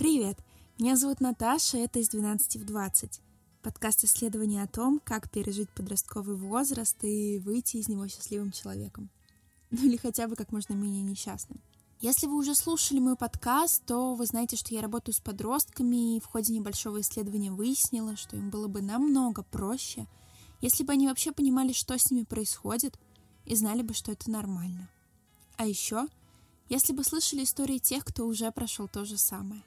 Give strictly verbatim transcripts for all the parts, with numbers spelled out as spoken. Привет! Меня зовут Наташа, это «Из двенадцати в двадцать». Подкаст исследований о том, как пережить подростковый возраст и выйти из него счастливым человеком. Ну или хотя бы как можно менее несчастным. Если вы уже слушали мой подкаст, то вы знаете, что я работаю с подростками, и в ходе небольшого исследования выяснила, что им было бы намного проще, если бы они вообще понимали, что с ними происходит, и знали бы, что это нормально. А еще, если бы слышали истории тех, кто уже прошел то же самое.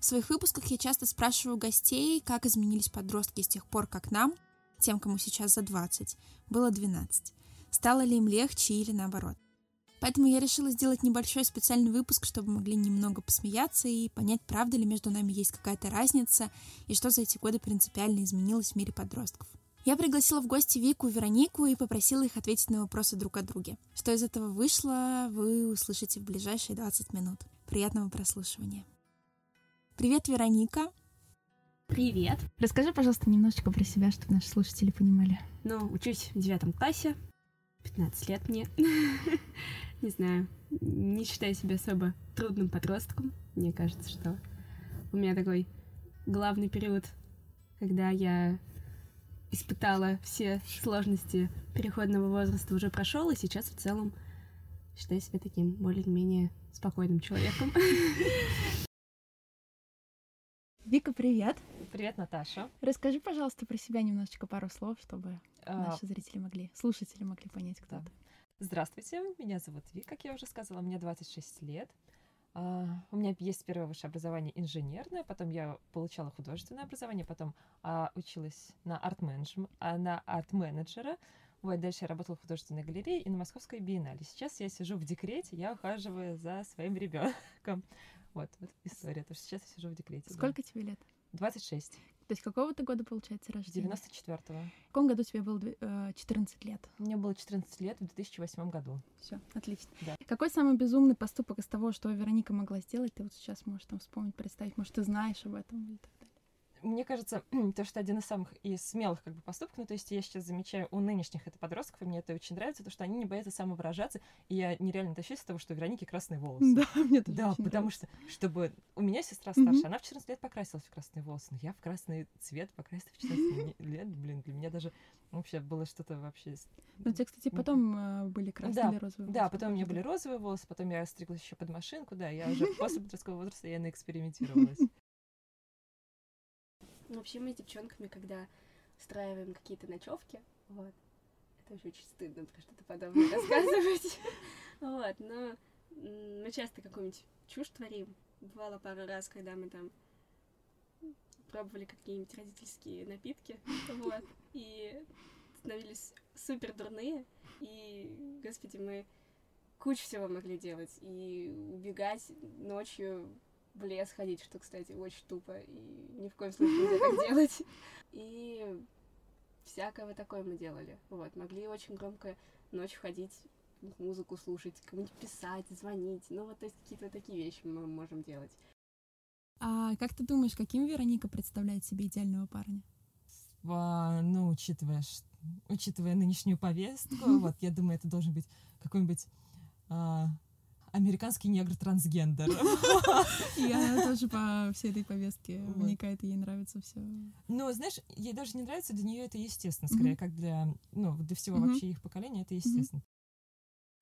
В своих выпусках я часто спрашиваю гостей, как изменились подростки с тех пор, как нам, тем, кому сейчас за двадцать, было двенадцать. Стало ли им легче или наоборот. Поэтому я решила сделать небольшой специальный выпуск, чтобы могли немного посмеяться и понять, правда ли между нами есть какая-то разница и что за эти годы принципиально изменилось в мире подростков. Я пригласила в гости Вику и Веронику и попросила их ответить на вопросы друг о друге. Что из этого вышло, вы услышите в ближайшие двадцать минут. Приятного прослушивания. Привет, Вероника. Привет. Расскажи, пожалуйста, немножечко про себя, чтобы наши слушатели понимали. Ну, учусь в девятом классе, пятнадцать лет мне. Не знаю, не считаю себя особо трудным подростком. Мне кажется, что у меня такой главный период, когда я испытала все сложности переходного возраста, уже прошел, и сейчас в целом считаю себя таким более-менее спокойным человеком. Вика, привет! Привет, Наташа! Расскажи, пожалуйста, про себя немножечко пару слов, чтобы а... наши зрители могли, слушатели могли понять, кто ты. Здравствуйте, меня зовут Вика, как я уже сказала, мне двадцать шесть лет. Uh, у меня есть первое высшее образование инженерное, потом я получала художественное образование, потом uh, училась на арт-менеджера, uh, на арт-менеджера. Вот, дальше я работала в художественной галерее и на Московской биеннале. Сейчас я сижу в декрете, я ухаживаю за своим ребенком. Вот, вот история, потому что сейчас я сижу в декрете. Сколько да. тебе лет? двадцать шесть. То есть какого-то года, получается, рождения? девяносто четвёртого. В каком году тебе было четырнадцать лет? Мне было четырнадцать лет в две тысячи восьмом году. Все, отлично. Да. Какой самый безумный поступок из того, что Вероника могла сделать, ты вот сейчас можешь там вспомнить, представить, может, ты знаешь об этом или так далее? Мне кажется, то, что один из самых и смелых как бы поступков, ну, то есть я сейчас замечаю у нынешних это подростков, и мне это очень нравится, то, что они не боятся самовыражаться, и я нереально тащусь от того, что у Вероники красные волосы. Да, мне тоже Да, потому нравится. Что, чтобы... У меня сестра старше, mm-hmm. она в четырнадцать лет покрасилась в красные волосы, но я в красный цвет покрасилась в четырнадцать лет, блин, для меня даже вообще было что-то вообще... Ну, у тебя, кстати, потом были красные или розовые волосы? Да, потом у меня были розовые волосы, потом я стриглась еще под машинку, да, я уже после подросткового возраста я наэкспериментировалась. Вообще мы с девчонками, когда устраиваем какие-то ночевки, вот, это вообще очень стыдно про что-то подобное рассказывать, вот, но мы часто какую-нибудь чушь творим, бывало пару раз, когда мы там пробовали какие-нибудь родительские напитки, вот, и становились супер дурные, и, господи, мы кучу всего могли делать, и убегать ночью, в лес ходить, что, кстати, очень тупо, и ни в коем случае нельзя так делать. И всякого такое мы делали. Вот, могли очень громко ночью ходить, музыку слушать, кому-нибудь писать, звонить. Ну, вот, то есть какие-то такие вещи мы можем делать. А как ты думаешь, каким Вероника представляет себе идеального парня? А, ну, учитывая, учитывая нынешнюю повестку, вот, я думаю, это должен быть какой-нибудь... американский негр-трансгендер. И она тоже по всей этой повестке вникает, и ей нравится все. Ну, знаешь, ей даже не нравится, для нее это естественно, скорее, как для, ну, для всего вообще их поколения, это естественно.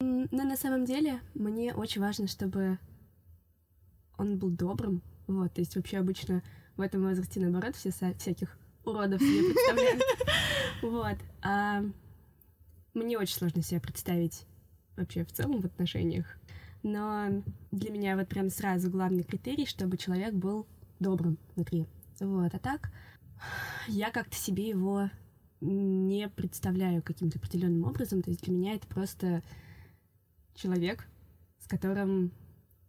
Но на самом деле мне очень важно, чтобы он был добрым. Вот, то есть вообще обычно в этом возрасте, наоборот, все всяких уродов себе представляют. Вот. А мне очень сложно себя представить вообще в целом в отношениях. Но для меня вот прям сразу главный критерий, чтобы человек был добрым внутри. Вот, а так я как-то себе его не представляю каким-то определенным образом. То есть для меня это просто человек, с которым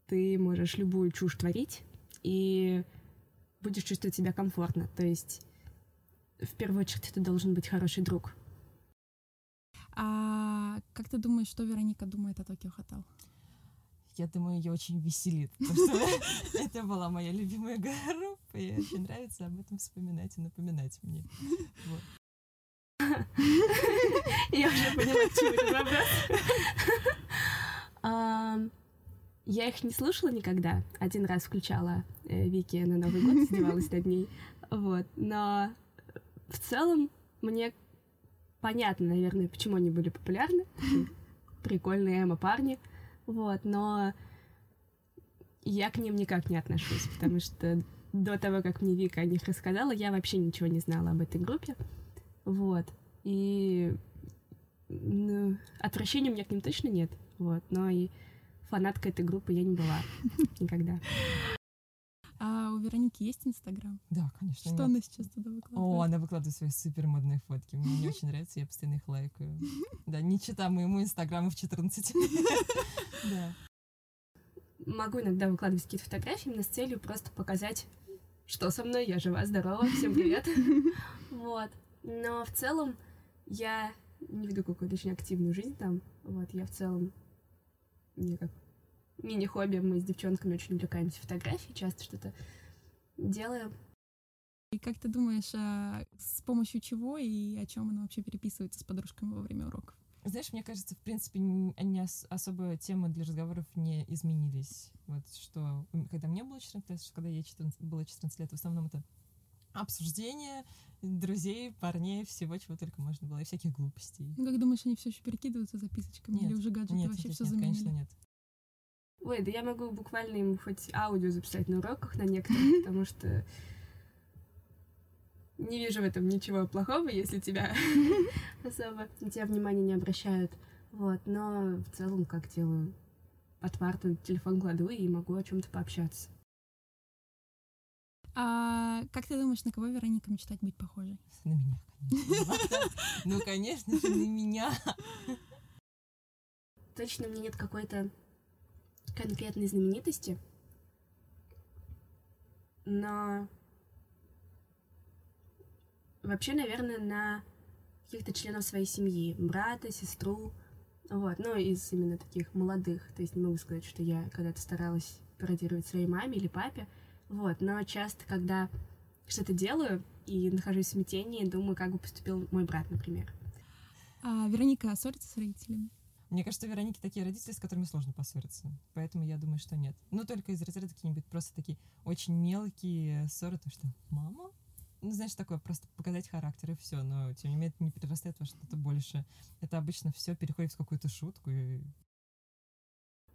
ты можешь любую чушь творить и будешь чувствовать себя комфортно. То есть в первую очередь ты должен быть хороший друг. А как ты думаешь, что Вероника думает о Tokio Hotel? Я думаю, ее очень веселит, потому что это была моя любимая группа, и очень нравится об этом вспоминать и напоминать мне. Я уже поняла, к чему это вопрос. Я их не слушала никогда. Один раз включала э, Вики на Новый год, издевалась над ней. Вот. Но в целом мне понятно, наверное, почему они были популярны. Прикольные эмо-парни. Вот. Но я к ним никак не отношусь, потому что до того, как мне Вика о них рассказала, я вообще ничего не знала об этой группе. Вот. И ну, отвращения у меня к ним точно нет. Вот. Но и фанаткой этой группы я не была никогда. А у Вероники есть Инстаграм? Да, конечно. Что нет. Она сейчас туда выкладывает? О, она выкладывает свои супермодные фотки. Мне не очень нравится, я постоянно их лайкаю. Да, не чита моему Инстаграму в четырнадцать. Могу иногда выкладывать какие-то фотографии именно с целью просто показать, что со мной, я жива, здорова, всем привет. Вот. Но в целом я не веду какую-то очень активную жизнь там. Вот, я в целом мне как мини-хобби, мы с девчонками очень увлекаемся фотографией, часто что-то делаем. И как ты думаешь, а с помощью чего и о чем она вообще переписывается с подружками во время уроков? Знаешь, мне кажется, в принципе, они ос- особо темы для разговоров не изменились. Вот что, когда мне было четырнадцать лет, что когда ей было четырнадцать лет, в основном это обсуждение друзей, парней, всего, чего только можно было, и всяких глупостей. Ну, как думаешь, они все еще перекидываются записочками? Нет, или уже гаджеты нет, вообще нет, все нет, заменили? Конечно, нет. Ой, да я могу буквально им хоть аудио записать на уроках на некоторых, потому что не вижу в этом ничего плохого, если тебя особо на тебя внимания не обращают. Вот, но в целом как делаю? Под парту телефон кладу и могу о чем-то пообщаться. А как ты думаешь, на кого Вероника мечтает быть похожей? На меня, конечно. Ну, конечно же, на меня. Точно у меня нет какой-то конкретной знаменитости, но вообще, наверное, на каких-то членов своей семьи, брата, сестру, вот, ну, из именно таких молодых, то есть не могу сказать, что я когда-то старалась пародировать своей маме или папе, вот, но часто, когда что-то делаю и нахожусь в смятении, думаю, как бы поступил мой брат, например. А Вероника ссорится с родителями? Мне кажется, у Вероники такие родители, с которыми сложно поссориться. Поэтому я думаю, что нет. Ну, только из разряда какие-нибудь просто такие очень мелкие ссоры, то что мама? Ну, знаешь, такое, просто показать характер и все. Но, тем не менее, это не перерастает во что-то больше. Это обычно все переходит в какую-то шутку. И...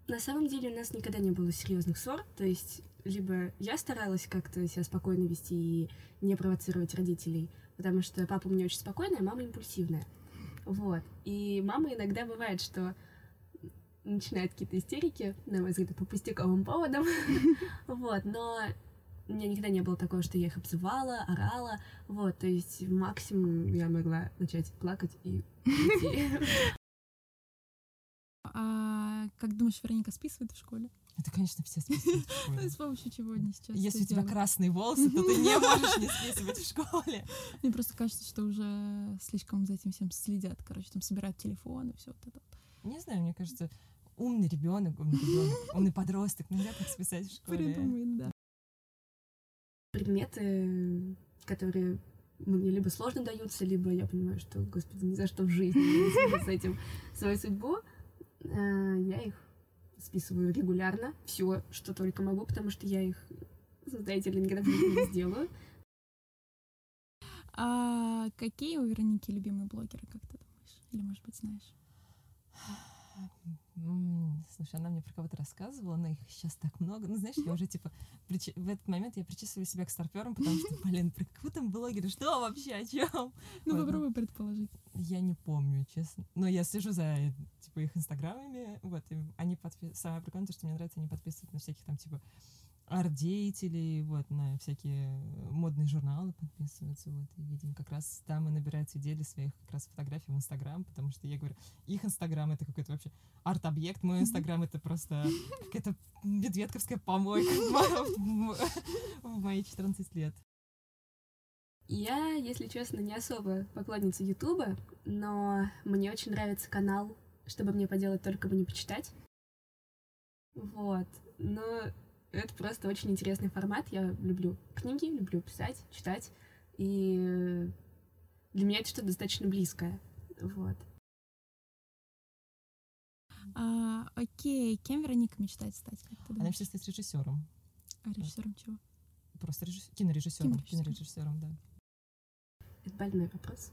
На самом деле у нас никогда не было серьезных ссор. То есть, либо я старалась как-то себя спокойно вести и не провоцировать родителей, потому что папа у меня очень спокойная, а мама импульсивная. Вот. И мама иногда бывает, что начинает какие-то истерики, на мой взгляд, по пустяковым поводам. Вот. Но у меня никогда не было такого, что я их обзывала, орала. Вот. То есть максимум я могла начать плакать и уйти. А как думаешь, Вероника списывает в школе? Это, конечно, все списывают в школе. Ну, с помощью чего они сейчас Если у тебя делают? Красные волосы, то ты не можешь не списывать в школе. Мне просто кажется, что уже слишком за этим всем следят. Короче, там собирают телефоны, все вот это. Не знаю, мне кажется, умный ребенок, умный ребенок, умный подросток, нельзя так списать в школе. Придумает, да. Предметы, которые мне либо сложно даются, либо я понимаю, что, господи, ни за что в жизни не связать с этим свою судьбу, я их списываю регулярно все, что только могу, потому что я их, знаете ли, никогда не сделаю. А какие у Вероники любимые блогеры, как ты думаешь? Или, может быть, знаешь? Слушай, она мне про кого-то рассказывала, но их сейчас так много. Ну, знаешь, я уже, типа, прич... в этот момент я причисываю себя к старпёрам, потому что, блин, про какого там блогера? Что вообще? О чем? Ну, вот. Попробуй предположить. Я не помню, честно. Но я слежу за, типа, их инстаграмами. Вот, и они подписывают... Самое прикольное, что мне нравится, они подписывают на всяких там, типа, арт-деятелей, вот, на всякие модные журналы подписываются, вот, и, видимо, как раз там и набираются идеи для своих как раз фотографий в Инстаграм, потому что я говорю, их Инстаграм — это какой-то вообще арт-объект, мой Инстаграм — это просто какая-то медведковская помойка в мои четырнадцать лет. Я, если честно, не особо поклонница Ютуба, но мне очень нравится канал «Чтобы мне поделать, только бы не почитать». Вот, но... Это просто очень интересный формат. Я люблю книги, люблю писать, читать. И для меня это что-то достаточно близкое. Вот. А, окей, кем Вероника мечтает стать? Как ты думаешь? Она мечтает стать режиссером. А режиссером да. чего? Просто режисс... кинорежиссером. кинорежиссером. Кинорежиссером, да. Это больной вопрос.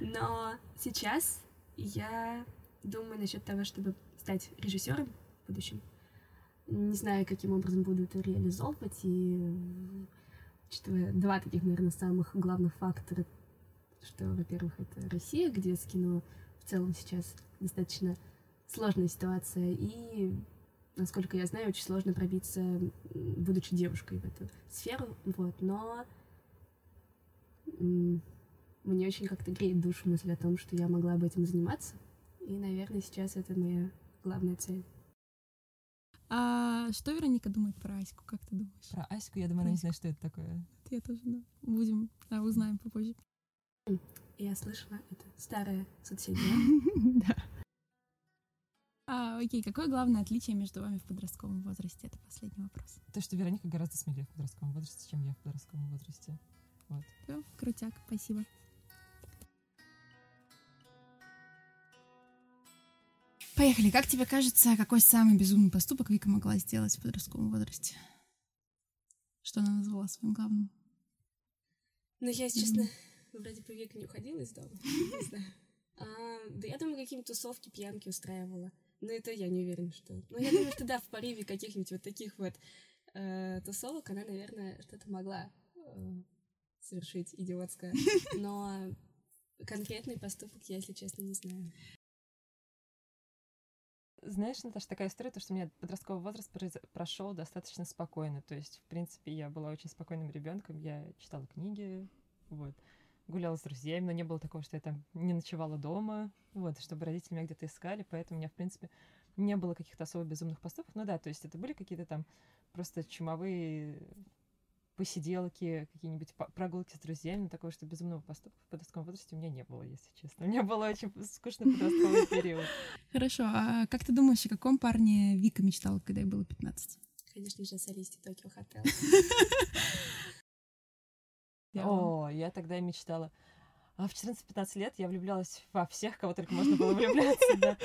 Но сейчас я думаю насчет того, чтобы стать режиссером в будущем. Не знаю, каким образом буду это реализовывать, и учитывая два таких, наверное, самых главных фактора, что, во-первых, это Россия, где с кино в целом сейчас достаточно сложная ситуация, и, насколько я знаю, очень сложно пробиться, будучи девушкой, в эту сферу, вот, но мне очень как-то греет душу мысль о том, что я могла бы этим заниматься, и, наверное, сейчас это моя главная цель. А что Вероника думает про Аську, как ты думаешь? Про Аську, я думаю, про она не знает, что это такое. Я тоже, да. Будем, да, узнаем попозже. Я слышала, это старая соцсеть, да? Да. Окей, какое главное отличие между вами в подростковом возрасте? Это последний вопрос. То, что Вероника гораздо смелее в подростковом возрасте, чем я в подростковом возрасте. Вот. Все, крутяк, спасибо. Поехали. Как тебе кажется, какой самый безумный поступок Вика могла сделать в подростковом возрасте? Что она назвала своим главным? Ну, я, если честно, вроде бы Вика не уходила из дома. Не знаю. Да я думаю, какие-нибудь тусовки, пьянки устраивала. Но это я не уверена, что... Ну, я думаю, что да, в порыве каких-нибудь вот таких вот тусовок она, наверное, что-то могла совершить идиотское. Но конкретный поступок я, если честно, не знаю. Знаешь, Наташа, такая история, то, что у меня подростковый возраст произ... прошел достаточно спокойно. То есть, в принципе, я была очень спокойным ребенком. Я читала книги, вот, гуляла с друзьями, но не было такого, что я там не ночевала дома, вот, чтобы родители меня где-то искали. Поэтому у меня, в принципе, не было каких-то особо безумных поступков. Ну да, то есть это были какие-то там просто чумовые посиделки, какие-нибудь прогулки с друзьями, но такого, что безумного поступка в подростковом возрасте у меня не было, если честно. У меня был очень скучный подростковый период. Хорошо, а как ты думаешь, о каком парне Вика мечтала, когда ей было пятнадцать? Конечно же, о солисте Tokio Hotel. О, я тогда мечтала. В четырнадцать-пятнадцать лет я влюблялась во всех, кого только можно было влюбляться.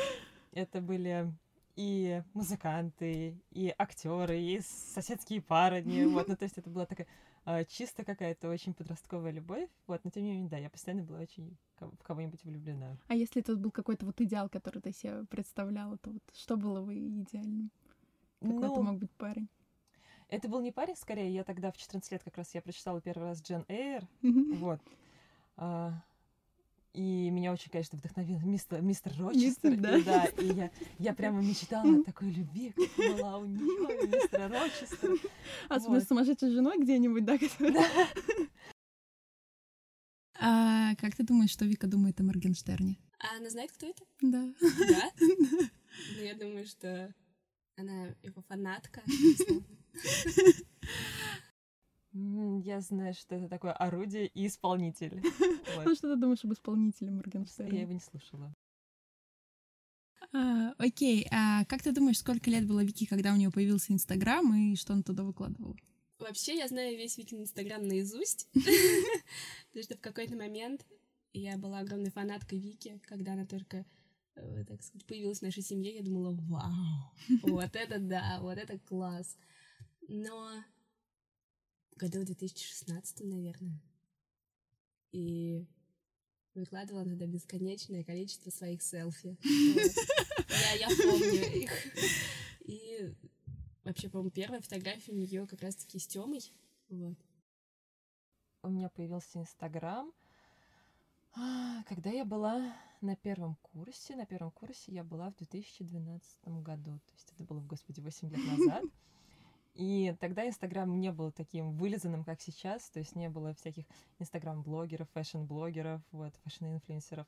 Это были... и музыканты, и актеры, и соседские парни, вот, ну, то есть это была такая э, чисто какая-то очень подростковая любовь, вот, но тем не менее, да, я постоянно была очень в кого-нибудь влюблена. А если это был какой-то вот идеал, который ты себе представляла, то вот что было бы идеальным? Какой ну, это мог быть парень? Это был не парень, скорее, я тогда в четырнадцать лет как раз я прочитала первый раз Джен Эйр, вот, а... И меня очень, конечно, вдохновил мистер, мистер Рочестер. Да. И, да, и я, я прямо мечтала о такой любви, как была у нее, мистера Рочестера. А вот. С сумасшедшей женой где-нибудь, да? Да. А как ты думаешь, что Вика думает о Моргенштерне? А она знает, кто это? Да. Да? Ну, я думаю, что она его фанатка. Я знаю, что это такое орудие и исполнитель. Вот. Ну, что ты думаешь об исполнителе Моргенштерна? Я его не слушала. А, окей, а как ты думаешь, сколько лет было Вики, когда у нее появился Инстаграм, и что она туда выкладывала? Вообще, я знаю весь Викин Инстаграм наизусть, потому что в какой-то момент я была огромной фанаткой Вики, когда она только... так сказать, появилась в нашей семье, я думала, вау, вот это да, вот это класс. Но... году в две тысячи шестнадцатом, наверное. И выкладывала туда бесконечное количество своих селфи. Я помню их. И вообще, по-моему, первая фотография у нее как раз-таки с Тёмой. У меня появился Инстаграм, когда я была на первом курсе. На первом курсе я была в две тысячи двенадцатом году. То есть это было, господи, восемь лет назад. И тогда Инстаграм не был таким вылизанным, как сейчас, то есть не было всяких Инстаграм-блогеров, фэшн-блогеров, вот, фэшн-инфлюенсеров.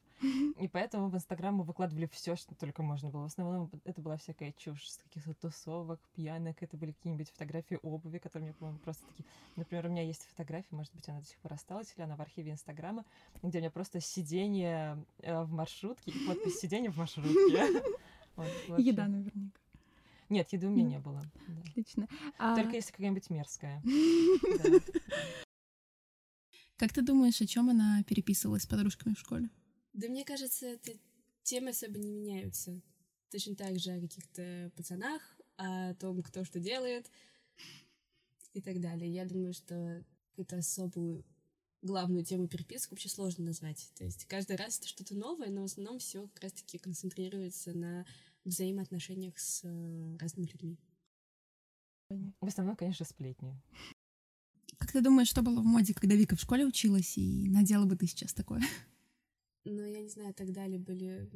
И поэтому в Инстаграм мы выкладывали все, что только можно было. В основном это была всякая чушь с каких-то тусовок, пьянок, это были какие-нибудь фотографии обуви, которые мне, по-моему, просто такие... Например, у меня есть фотография, может быть, она до сих пор осталась, или она в архиве Инстаграма, где у меня просто сиденье в маршрутке, и подпись «Сиденье в маршрутке». Еда наверняка. Нет, еды у меня не было. Да. Отлично. Только а... если какая-нибудь мерзкая. Как ты думаешь, о чем она переписывалась с подружками в школе? Да мне кажется, темы особо не меняются. точно так же о каких-то пацанах, о том, кто что делает и так далее. Я думаю, что какую-то особую главную тему переписок вообще сложно назвать. То есть каждый раз это что-то новое, но в основном все как раз-таки концентрируется на взаимоотношениях с разными людьми. В основном, конечно, сплетни. Как ты думаешь, что было в моде, когда Вика в школе училась, и надела бы ты сейчас такое? Ну, я не знаю, тогда ли были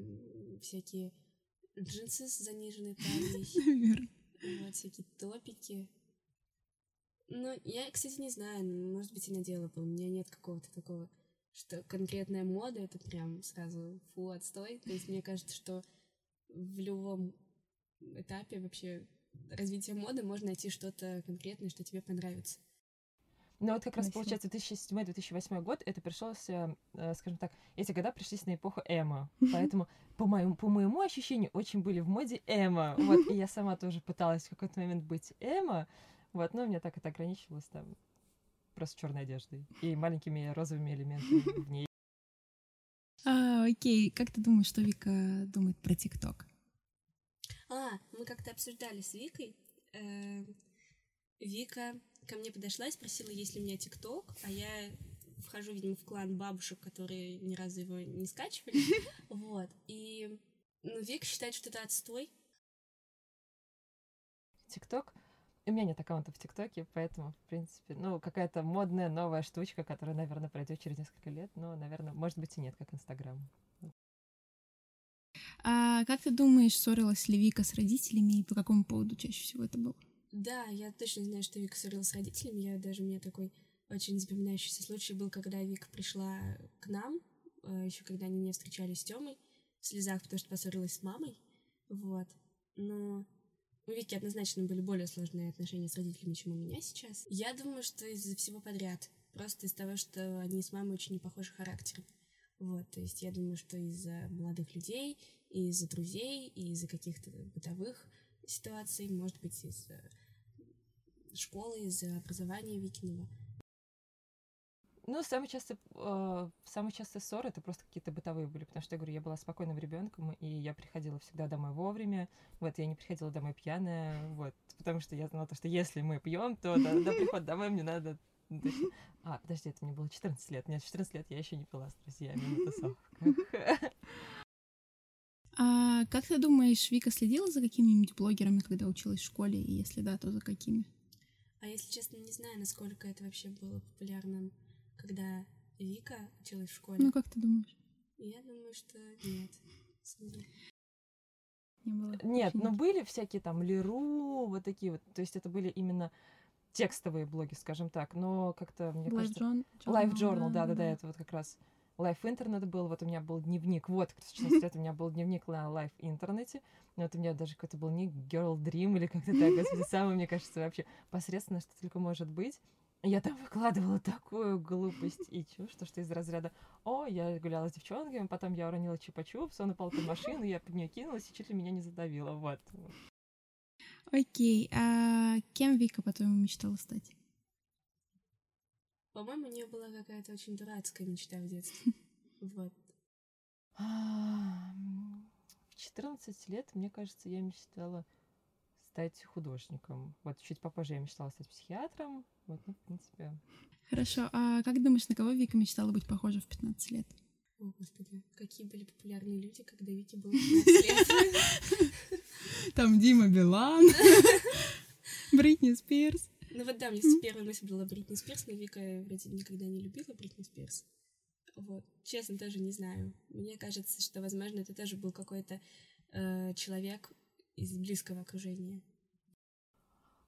всякие джинсы с заниженной талией, вот, всякие топики. Ну, я, кстати, не знаю, может быть, и надела бы. У меня нет какого-то такого, что конкретная мода, это прям сразу фу, отстой. То есть мне кажется, что в любом этапе вообще развития моды можно найти что-то конкретное, что тебе понравится. Ну вот как Спасибо. Раз, получается, две тысячи седьмой - две тысячи восьмой год, это пришелся, скажем так, эти года пришлись на эпоху эмо, поэтому по моему, по моему ощущению очень были в моде эмо, вот, и я сама тоже пыталась в какой-то момент быть эмо, вот, но у меня так это ограничивалось там просто черной одеждой и маленькими розовыми элементами в ней. А, окей, как ты думаешь, что Вика думает про ТикТок? А, мы как-то обсуждали с Викой, Вика... ко мне подошла и спросила, есть ли у меня ТикТок, а я вхожу, видимо, в клан бабушек, которые ни разу его не скачивали, вот, и ну, Вик считает, что это отстой. ТикТок? У меня нет аккаунта в ТикТоке, поэтому, в принципе, ну, какая-то модная новая штучка, которая, наверное, пройдет через несколько лет, но, наверное, может быть, и нет, как Инстаграм. А как ты думаешь, ссорилась ли Вика с родителями и по какому поводу чаще всего это было? Да, я точно знаю, что Вика ссорилась с родителями. Я даже у меня такой очень запоминающийся случай был, когда Вика пришла к нам, еще когда они не встречались с Тёмой, в слезах, потому что поссорилась с мамой. Вот. Но у Вики однозначно были более сложные отношения с родителями, чем у меня сейчас. Я думаю, что из-за всего подряд. Просто из того, что они с мамой очень не похожи характером. Вот, то есть я думаю, что из-за молодых людей, из-за друзей, из-за каких-то бытовых ситуаций, может быть, из школы, из образования Викиного. Ну, самые частые, э, самые частые ссоры это просто какие-то бытовые были, потому что, я говорю, я была спокойным ребенком, и я приходила всегда домой вовремя, вот, я не приходила домой пьяная, вот, потому что я знала, что если мы пьем, то до, до прихода домой мне надо... А, подожди, это мне было четырнадцать лет, нет, четырнадцать лет я еще не пила с друзьями на тусовках. А как ты думаешь, Вика следила за какими-нибудь блогерами, когда училась в школе, и если да, то за какими? А если честно, не знаю, насколько это вообще было популярным, когда Вика училась в школе. Ну, как ты думаешь? Я думаю, что нет. Не было нет, но были всякие там Леру, вот такие вот, то есть это были именно текстовые блоги, скажем так, но как-то, мне Life кажется... Journal, Life Journal, да-да-да, это вот как раз... Лайф интернет был, вот у меня был дневник, вот, в шестнадцать лет у меня был дневник на лайф интернете, вот у меня даже какой-то был ник Girl Dream или как-то так, господи, самое, мне кажется, вообще посредственно, что только может быть. Я там выкладывала такую глупость и чушь, что, что из разряда «О, я гуляла с девчонками, потом я уронила чипа-чупс, он упал под машину, я под нее кинулась и чуть ли меня не задавила, вот». Окей, а кем Вика, по-твоему, мечтала стать? По-моему, у нее была какая-то очень дурацкая мечта в детстве. Вот. В четырнадцать лет, мне кажется, я мечтала стать художником. Вот чуть попозже я мечтала стать психиатром. Вот, ну, в принципе. Хорошо. А как думаешь, на кого Вика мечтала быть похожа в пятнадцать лет? О, господи, какие были популярные люди, когда Вике было пятнадцать лет. Там Дима Билан, Бритни Спирс. Ну вот да, у меня mm-hmm. первая мысль была Бритни Спирс, но Вика вроде никогда не любила Бритни Спирс. Вот. Честно, тоже не знаю. Мне кажется, что, возможно, это тоже был какой-то э, человек из близкого окружения.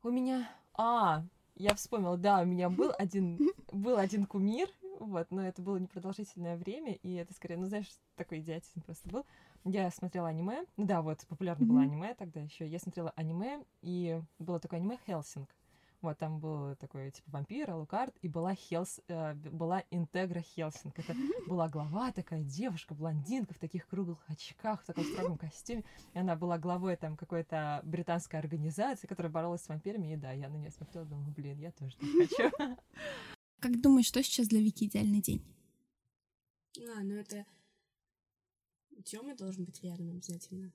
У меня... А, я вспомнила, да, у меня был один, был один кумир, вот, но это было непродолжительное время, и это скорее, ну знаешь, такой идиотизм просто был. Я смотрела аниме, ну да, вот, популярно mm-hmm. было аниме тогда еще. Я смотрела аниме, и было такое аниме «Хелсинг». Вот, там был такой, типа, вампир, Алукарт, и была, Хелс, э, была Интегра Хелсинг. Это была глава такая девушка, блондинка в таких круглых очках, в таком строгом костюме. И она была главой там какой-то британской организации, которая боролась с вампирами. И да, я на нее смотрела, думала, блин, я тоже так хочу. Как думаешь, что сейчас для Вики идеальный день? А, ну это... Тёма должен быть рядом обязательно.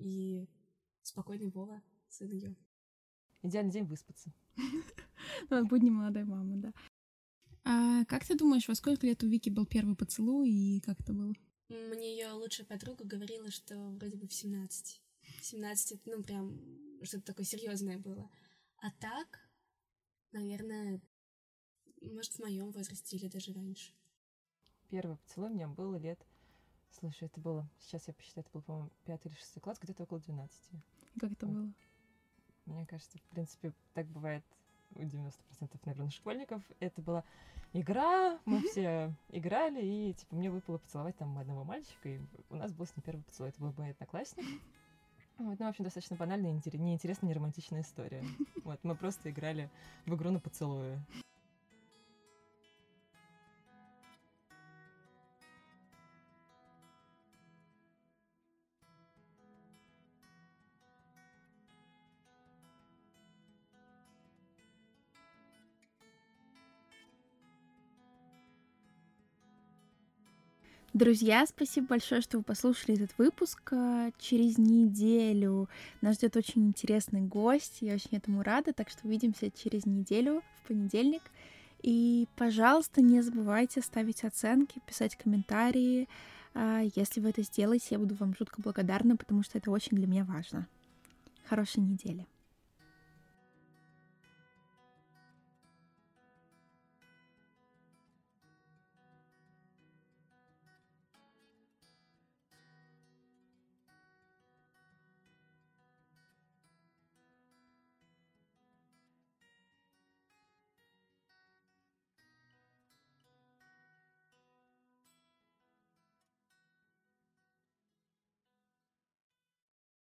и спокойный Вова, сын ее. Идеальный день выспаться. У нас будет не молодая мама, да. А как ты думаешь, во сколько лет у Вики был первый поцелуй и как это было? Мне ее лучшая подруга говорила, что вроде бы в семнадцать. В семнадцать это, ну, прям что-то такое серьезное было. А так, наверное, может, в моем возрасте или даже раньше. Первый поцелуй у меня было лет... Слушай, это было... Сейчас я посчитаю, это был, по-моему, пятый или шестой класс, где-то около двенадцати. Как это было? Мне кажется, в принципе, так бывает... у девяноста процентов, наверное, школьников. Это была игра, мы все играли, и, типа, мне выпало поцеловать там одного мальчика, и у нас был с ним первый поцелуй. Это был мой одноклассник. Вот, ну, в общем, достаточно банальная, неинтересная, неромантичная история. Вот, мы просто играли в игру на поцелуи. Друзья, спасибо большое, что вы послушали этот выпуск. Через неделю нас ждет очень интересный гость. Я очень этому рада, так что увидимся через неделю, в понедельник. И, пожалуйста, не забывайте ставить оценки, писать комментарии. Если вы это сделаете, я буду вам жутко благодарна, потому что это очень для меня важно. Хорошей недели.